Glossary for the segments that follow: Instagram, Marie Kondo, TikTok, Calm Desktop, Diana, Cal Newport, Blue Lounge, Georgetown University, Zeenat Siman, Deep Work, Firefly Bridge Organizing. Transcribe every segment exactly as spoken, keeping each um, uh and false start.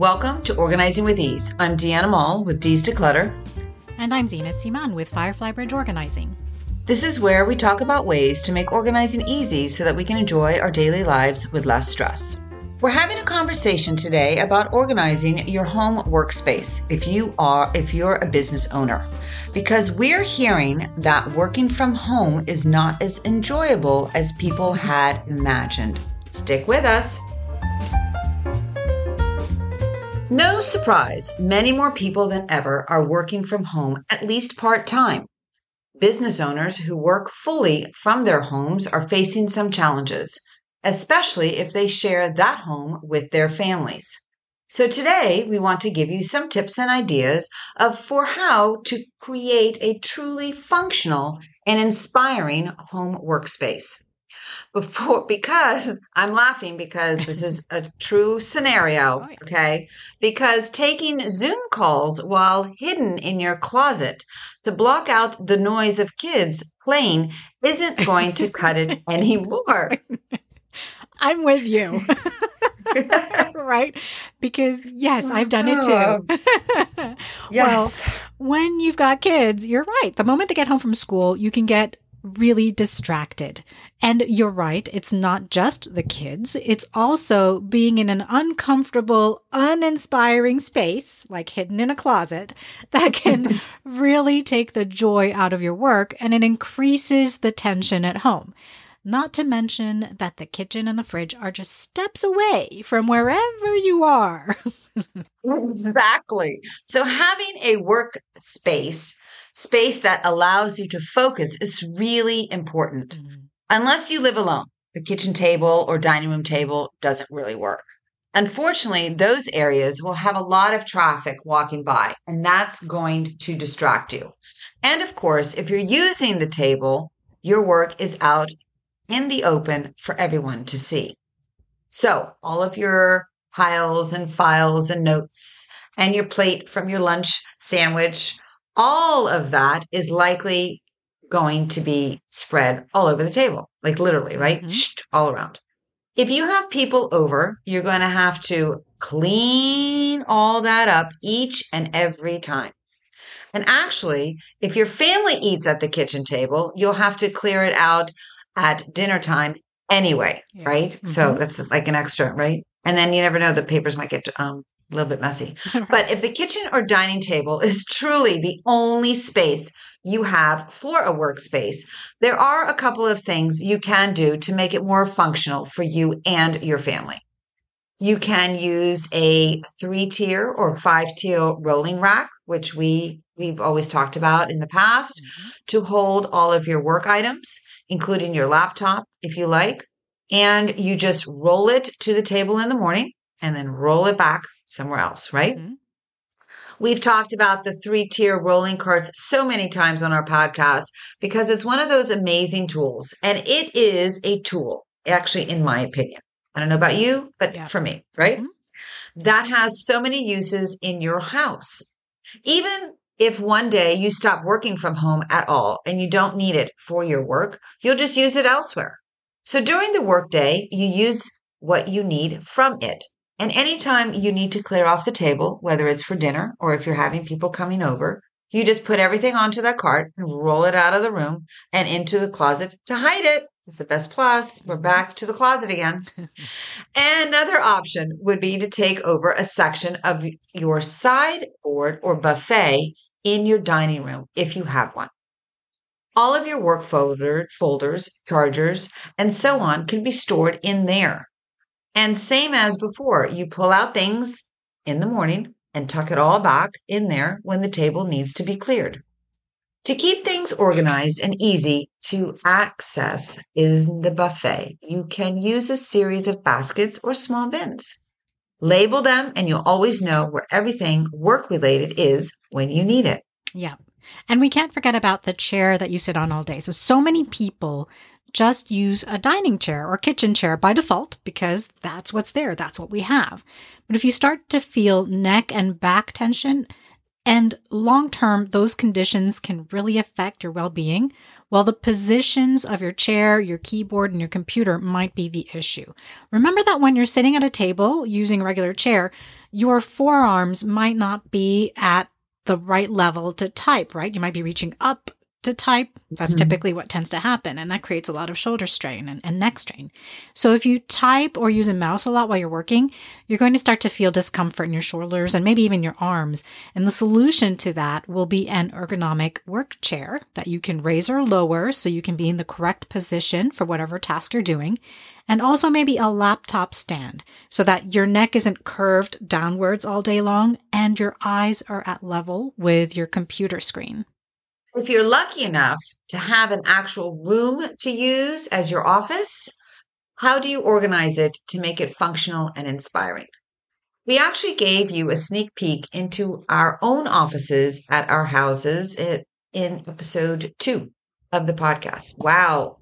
Welcome to Organizing with Ease. I'm Diana Moll with D's Declutter. And I'm Zeenat Siman with Firefly Bridge Organizing. This is where we talk about ways to make organizing easy so that we can enjoy our daily lives with less stress. We're having a conversation today about organizing your home workspace if you are if you're a business owner, because we're hearing that working from home is not as enjoyable as people had imagined. Stick with us. No surprise, many more people than ever are working from home, at least part-time. Business owners who work fully from their homes are facing some challenges, especially if they share that home with their families. So today, we want to give you some tips and ideas of for how to create a truly functional and inspiring home workspace. Before, because I'm laughing because this is a true scenario, okay? Because taking Zoom calls while hidden in your closet to block out the noise of kids playing isn't going to cut it anymore. I'm with you. Right? Because yes, I've done it too. Yes. Well, when you've got kids, you're right. The moment they get home from school, you can get really distracted. And you're right, it's not just the kids. It's also being in an uncomfortable, uninspiring space, like hidden in a closet, that can really take the joy out of your work, and it increases the tension at home. Not to mention that the kitchen and the fridge are just steps away from wherever you are. Exactly. So having a workspace, space that allows you to focus, is really important. Mm. Unless you live alone, the kitchen table or dining room table doesn't really work. Unfortunately, those areas will have a lot of traffic walking by, and that's going to distract you. And of course, if you're using the table, your work is out in the open for everyone to see. So all of your piles and files and notes and your plate from your lunch sandwich, all of that is likely going to be spread all over the table, like literally, right? Mm-hmm. Shh, all around. If you have people over, you're going to have to clean all that up each and every time. And actually, if your family eats at the kitchen table, you'll have to clear it out at dinner time anyway, yeah. Right? Mm-hmm. So that's like an extra, right? And then you never know, the papers might get um, a little bit messy. But if the kitchen or dining table is truly the only space you have for a workspace, there are a couple of things you can do to make it more functional for you and your family. You can use a three-tier or five-tier rolling rack, which we, we've always talked about in the past, mm-hmm. to hold all of your work items, including your laptop, if you like. And you just roll it to the table in the morning and then roll it back somewhere else, right? Mm-hmm. We've talked about the three-tier rolling carts so many times on our podcast because it's one of those amazing tools. And it is a tool, actually, in my opinion. I don't know about you, but yeah. for me, right? Mm-hmm. That has so many uses in your house. Even if one day you stop working from home at all and you don't need it for your work, you'll just use it elsewhere. So during the workday, you use what you need from it. And anytime you need to clear off the table, whether it's for dinner or if you're having people coming over, you just put everything onto that cart and roll it out of the room and into the closet to hide it. It's the best plus. We're back to the closet again. Another option would be to take over a section of your sideboard or buffet in your dining room if you have one. All of your work folder, folders, chargers, and so on can be stored in there. And same as before, you pull out things in the morning and tuck it all back in there when the table needs to be cleared. To keep things organized and easy to access is the buffet. You can use a series of baskets or small bins. Label them and you'll always know where everything work-related is when you need it. Yeah. And we can't forget about the chair that you sit on all day. So, so many people just use a dining chair or kitchen chair by default because that's what's there. That's what we have. But if you start to feel neck and back tension, and long-term, those conditions can really affect your well-being. Well, the positions of your chair, your keyboard, and your computer might be the issue. Remember that when you're sitting at a table using a regular chair, your forearms might not be at the right level to type, right? You might be reaching up to type. That's mm-hmm. typically what tends to happen. And that creates a lot of shoulder strain and, and neck strain. So if you type or use a mouse a lot while you're working, you're going to start to feel discomfort in your shoulders and maybe even your arms. And the solution to that will be an ergonomic work chair that you can raise or lower so you can be in the correct position for whatever task you're doing. And also maybe a laptop stand so that your neck isn't curved downwards all day long and your eyes are at level with your computer screen. If you're lucky enough to have an actual room to use as your office, how do you organize it to make it functional and inspiring? We actually gave you a sneak peek into our own offices at our houses in episode two of the podcast. Wow,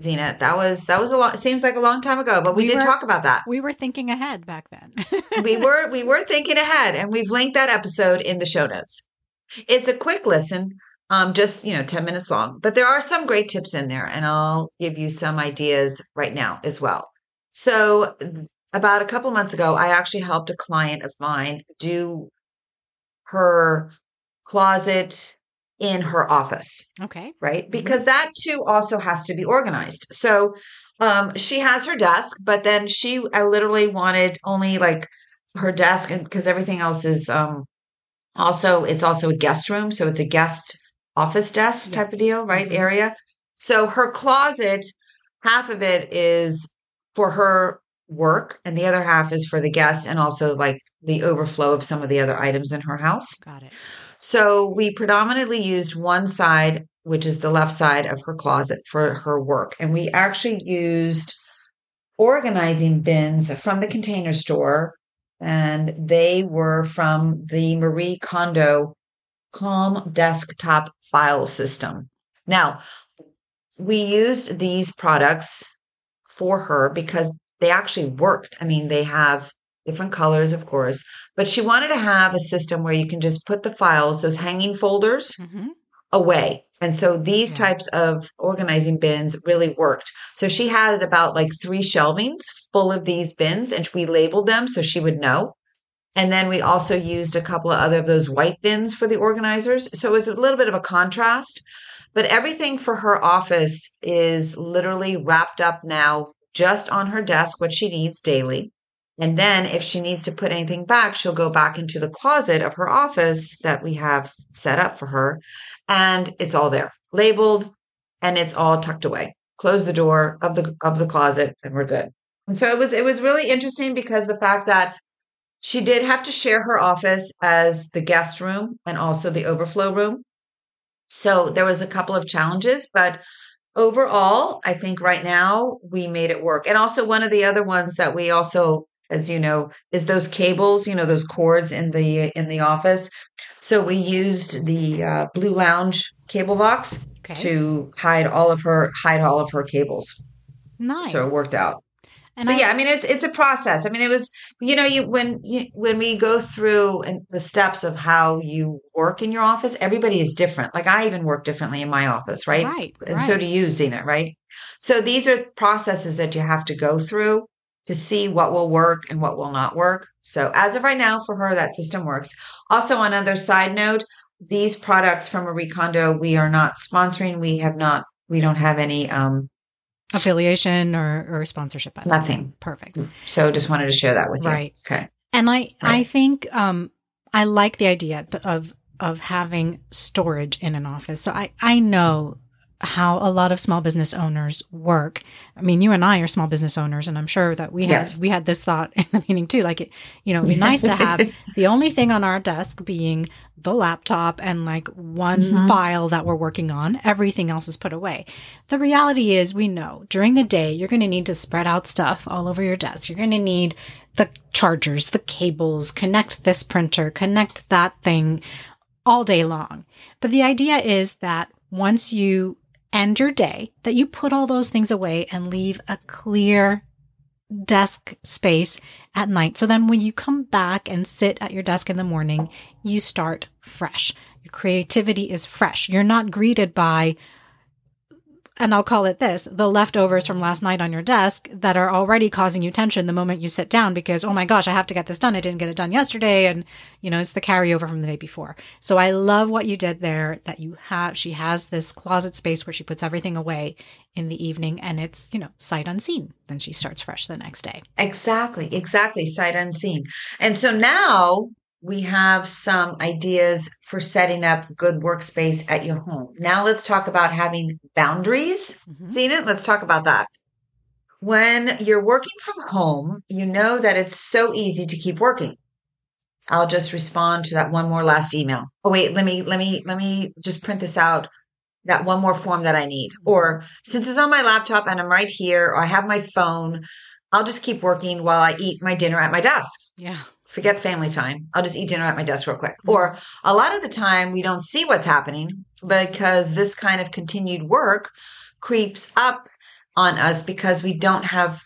Zeenat, that was that was a lot. Seems like a long time ago, but we, we did were, talk about that. We were thinking ahead back then. we were we were thinking ahead, and we've linked that episode in the show notes. It's a quick listen. Um, just, you know, ten minutes long, but there are some great tips in there and I'll give you some ideas right now as well. So th- about a couple months ago, I actually helped a client of mine do her closet in her office. Okay. Right. Because that too also has to be organized. So um, she has her desk, but then she I literally wanted only like her desk and because everything else is um, also, it's also a guest room. So it's a guest office desk type of deal, right? Mm-hmm. Area. So her closet, half of it is for her work and the other half is for the guests and also like the overflow of some of the other items in her house. Got it. So we predominantly used one side, which is the left side of her closet for her work. And we actually used organizing bins from the Container Store and they were from the Marie Kondo Calm Desktop file system. Now, we used these products for her because they actually worked. I mean, they have different colors, of course, but she wanted to have a system where you can just put the files, those hanging folders, mm-hmm. away. And so these yeah. types of organizing bins really worked. So she had about like three shelvings full of these bins and we labeled them so she would know. And then we also used a couple of other of those white bins for the organizers. So it was a little bit of a contrast, but everything for her office is literally wrapped up now just on her desk, what she needs daily. And then if she needs to put anything back, she'll go back into the closet of her office that we have set up for her. And it's all there labeled and it's all tucked away. Close the door of the, of the closet and we're good. And so it was, it was really interesting because the fact that she did have to share her office as the guest room and also the overflow room. So there was a couple of challenges, but overall, I think right now we made it work. And also one of the other ones that we also, as you know, is those cables, you know, those cords in the, in the office. So we used the uh, Blue Lounge cable box okay. to hide all of her, hide all of her cables. Nice. So it worked out. And so I, yeah, I mean, it's it's a process. I mean, it was, you know, you when you, when we go through and the steps of how you work in your office, everybody is different. Like I even work differently in my office, right? Right. And right. So do you, Zeenat, right? So these are processes that you have to go through to see what will work and what will not work. So as of right now, for her, that system works. Also, on another side note, these products from Marie Kondo, we are not sponsoring. We have not. We don't have any. Um, affiliation or, or sponsorship. Nothing. Perfect. So just wanted to share that with you. Right. Okay. And I, right. I think, um, I like the idea of, of having storage in an office. So I, I know how a lot of small business owners work. I mean, you and I are small business owners and I'm sure that we had, yes. we had this thought in the meeting too. Like, it, you know, it'd be nice to have the only thing on our desk being the laptop and like one mm-hmm. file that we're working on. Everything else is put away. The reality is we know during the day, you're going to need to spread out stuff all over your desk. You're going to need the chargers, the cables, connect this printer, connect that thing all day long. But the idea is that once you end your day, that you put all those things away and leave a clear desk space at night. So then when you come back and sit at your desk in the morning, you start fresh. Your creativity is fresh. You're not greeted by and I'll call it this, the leftovers from last night on your desk that are already causing you tension the moment you sit down because, oh my gosh, I have to get this done. I didn't get it done yesterday. And, you know, it's the carryover from the day before. So I love what you did there, that you have, she has this closet space where she puts everything away in the evening and it's, you know, sight unseen. Then she starts fresh the next day. Exactly. Exactly. Sight unseen. And so now we have some ideas for setting up good workspace at your home. Now let's talk about having boundaries. Mm-hmm. Zeenat, let's talk about that. When you're working from home, you know that it's so easy to keep working. I'll just respond to that one more last email. Oh, wait, let me, let me, let me just print this out. That one more form that I need. Or since it's on my laptop and I'm right here, or I have my phone, I'll just keep working while I eat my dinner at my desk. Yeah. Forget family time. I'll just eat dinner at my desk real quick. Or a lot of the time we don't see what's happening because this kind of continued work creeps up on us because we don't have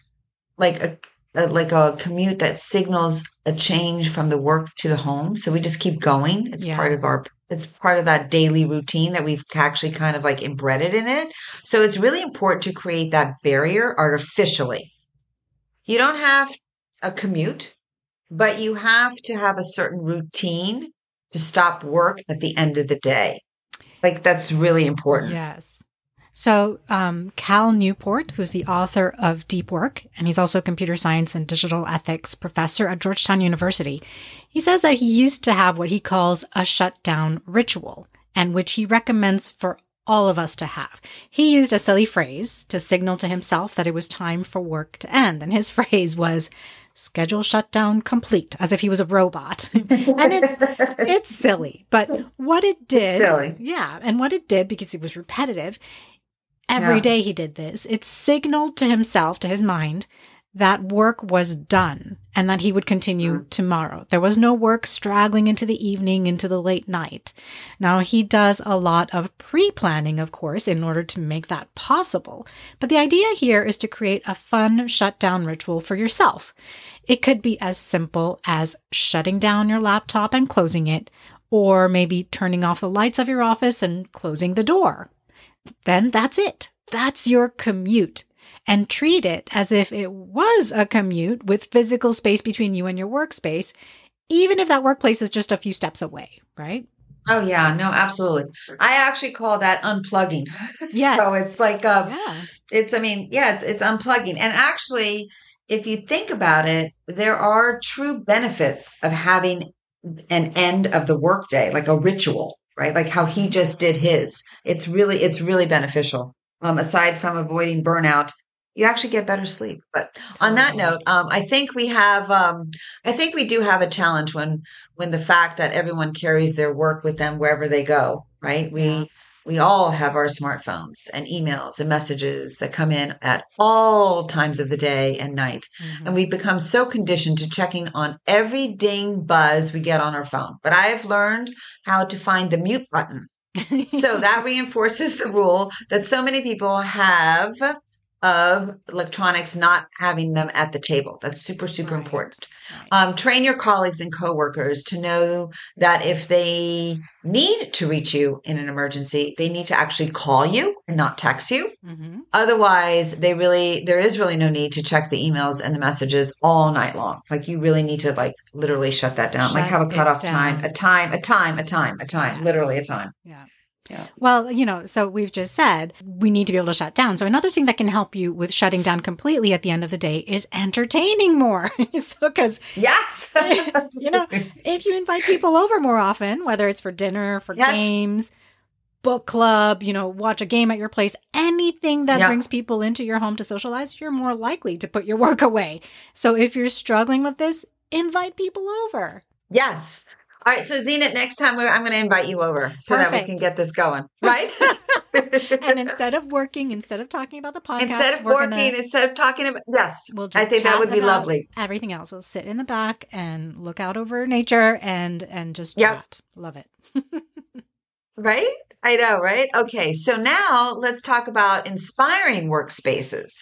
like a, a like a commute that signals a change from the work to the home. So we just keep going. It's yeah. part of our, it's part of that daily routine that we've actually kind of like embedded in it. So it's really important to create that barrier artificially. You don't have a commute, but you have to have a certain routine to stop work at the end of the day. Like that's really important. Yes. So um, Cal Newport, who's the author of Deep Work, and he's also a computer science and digital ethics professor at Georgetown University, he says that he used to have what he calls a shutdown ritual, and which he recommends for all of us to have. He used a silly phrase to signal to himself that it was time for work to end, and his phrase was, schedule shutdown complete, as if he was a robot. And it's it's silly, but what it did, it's silly. yeah, and what it did, because it was repetitive, every yeah. day he did this, it signaled to himself, to his mind, that work was done and that he would continue mm. tomorrow. There was no work straggling into the evening, into the late night. Now, he does a lot of pre-planning, of course, in order to make that possible. But the idea here is to create a fun shutdown ritual for yourself. It could be as simple as shutting down your laptop and closing it, or maybe turning off the lights of your office and closing the door. Then that's it. That's your commute. And treat it as if it was a commute with physical space between you and your workspace, even if that workplace is just a few steps away, right? Oh, yeah. No, absolutely. I actually call that unplugging. Yes. So it's like, um, yeah. it's, I mean, yeah, it's, it's unplugging. And actually, if you think about it, there are true benefits of having an end of the workday, like a ritual, right? Like how he just did his. It's really, it's really beneficial. Um, aside from avoiding burnout, you actually get better sleep. But on that note, um, I think we have, um, I think we do have a challenge when, when the fact that everyone carries their work with them wherever they go, right? We, we all have our smartphones and emails and messages that come in at all times of the day and night. Mm-hmm. And we've become so conditioned to checking on every ding buzz we get on our phone. But I have learned how to find the mute button. So that reinforces the rule that so many people have of electronics not having them at the table. That's super, super right. important. Right. Um, train your colleagues and coworkers to know that if they need to reach you in an emergency, they need to actually call you and not text you. Mm-hmm. Otherwise, they really there is really no need to check the emails and the messages all night long. Like you really need to like literally shut that down. Shut like have a cutoff time, a time, a time, a time, a time, yeah. literally a time. Yeah. Yeah. Well, you know, so we've just said we need to be able to shut down. So another thing that can help you with shutting down completely at the end of the day is entertaining more. So, because yes, you know, if you invite people over more often, whether it's for dinner, for yes. games, book club, you know, watch a game at your place, anything that yeah. brings people into your home to socialize, you're more likely to put your work away. So if you're struggling with this, invite people over. Yes. All right. So Zeenat, next time I'm going to invite you over so Perfect. that we can get this going. Right. And instead of working, instead of talking about the podcast, instead of working, gonna, instead of talking about, yes, we'll just I think that would be lovely. Everything else. We'll sit in the back and look out over nature and, and just yep. chat. Love it. Right. I know. Right. Okay. So now let's talk about inspiring workspaces.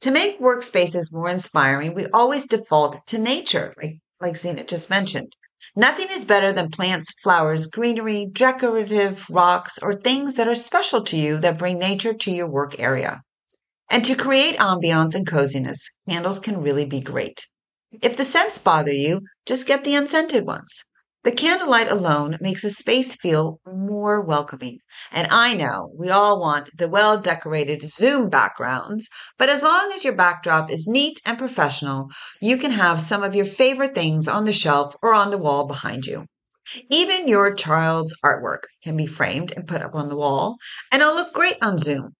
To make workspaces more inspiring, we always default to nature, like, like Zeenat just mentioned. Nothing is better than plants, flowers, greenery, decorative rocks, or things that are special to you that bring nature to your work area. And to create ambiance and coziness, candles can really be great. If the scents bother you, just get the unscented ones. The candlelight alone makes a space feel more welcoming. And I know we all want the well-decorated Zoom backgrounds, but as long as your backdrop is neat and professional, you can have some of your favorite things on the shelf or on the wall behind you. Even your child's artwork can be framed and put up on the wall, and it'll look great on Zoom.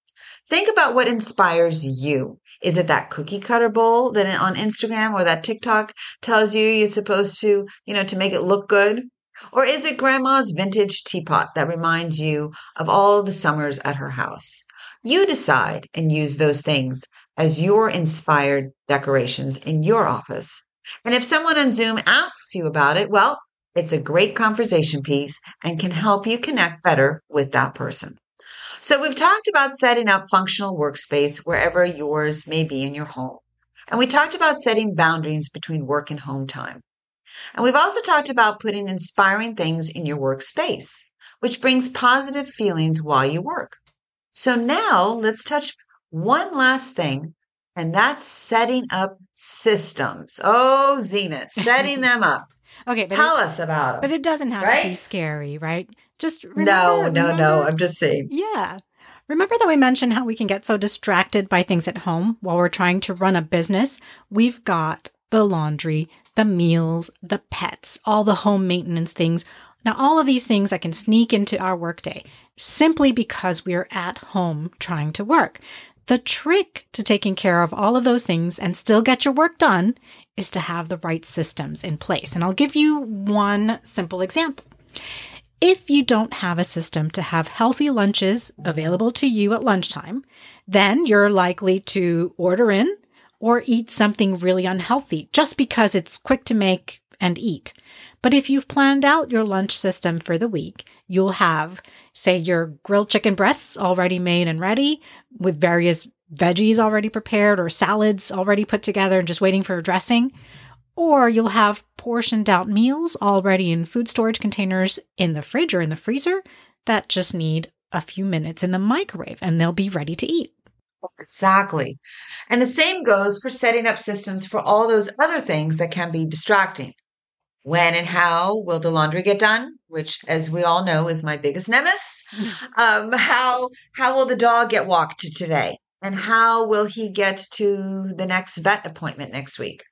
Think about what inspires you. Is it that cookie cutter bowl that on Instagram or that TikTok tells you you're supposed to, you know, to make it look good? Or is it grandma's vintage teapot that reminds you of all the summers at her house? You decide and use those things as your inspired decorations in your office. And if someone on Zoom asks you about it, well, it's a great conversation piece and can help you connect better with that person. So we've talked about setting up functional workspace wherever yours may be in your home. And we talked about setting boundaries between work and home time. And we've also talked about putting inspiring things in your workspace, which brings positive feelings while you work. So now let's touch one last thing, and that's setting up systems. Oh, Zeenat, setting them up. Okay, tell us about them. But it doesn't have right? to be scary, right? Just remember, no, no, remember, no. I'm just saying. Yeah. Remember that we mentioned how we can get so distracted by things at home while we're trying to run a business? We've got the laundry, the meals, the pets, all the home maintenance things. Now, all of these things that can sneak into our workday simply because we're at home trying to work. The trick to taking care of all of those things and still get your work done is to have the right systems in place. And I'll give you one simple example. If you don't have a system to have healthy lunches available to you at lunchtime, then you're likely to order in or eat something really unhealthy just because it's quick to make and eat. But if you've planned out your lunch system for the week, you'll have, say, your grilled chicken breasts already made and ready with various veggies already prepared or salads already put together and just waiting for dressing. Or you'll have portioned out meals already in food storage containers in the fridge or in the freezer that just need a few minutes in the microwave and they'll be ready to eat. Exactly. And the same goes for setting up systems for all those other things that can be distracting. When and how will the laundry get done? Which, as we all know, is my biggest nemesis. Um, how, how will the dog get walked today? And how will he get to the next vet appointment next week?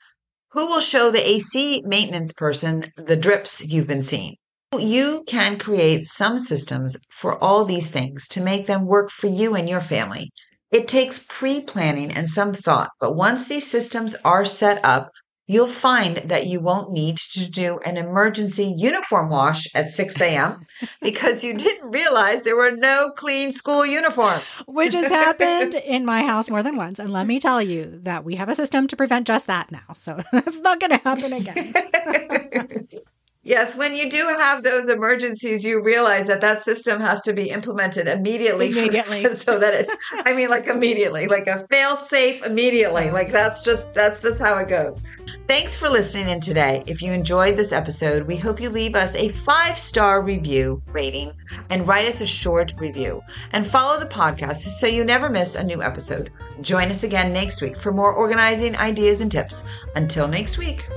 Who will show the A C maintenance person the drips you've been seeing? You can create some systems for all these things to make them work for you and your family. It takes pre-planning and some thought, but once these systems are set up, you'll find that you won't need to do an emergency uniform wash at six a.m. because you didn't realize there were no clean school uniforms. Which has happened in my house more than once. And let me tell you that we have a system to prevent just that now. So that's not going to happen again. Yes, when you do have those emergencies, you realize that that system has to be implemented immediately. Immediately. For, so that it, I mean, like immediately, like a fail safe immediately. Like that's just, that's just how it goes. Thanks for listening in today. If you enjoyed this episode, we hope you leave us a five-star review rating and write us a short review and follow the podcast so you never miss a new episode. Join us again next week for more organizing ideas and tips. Until next week.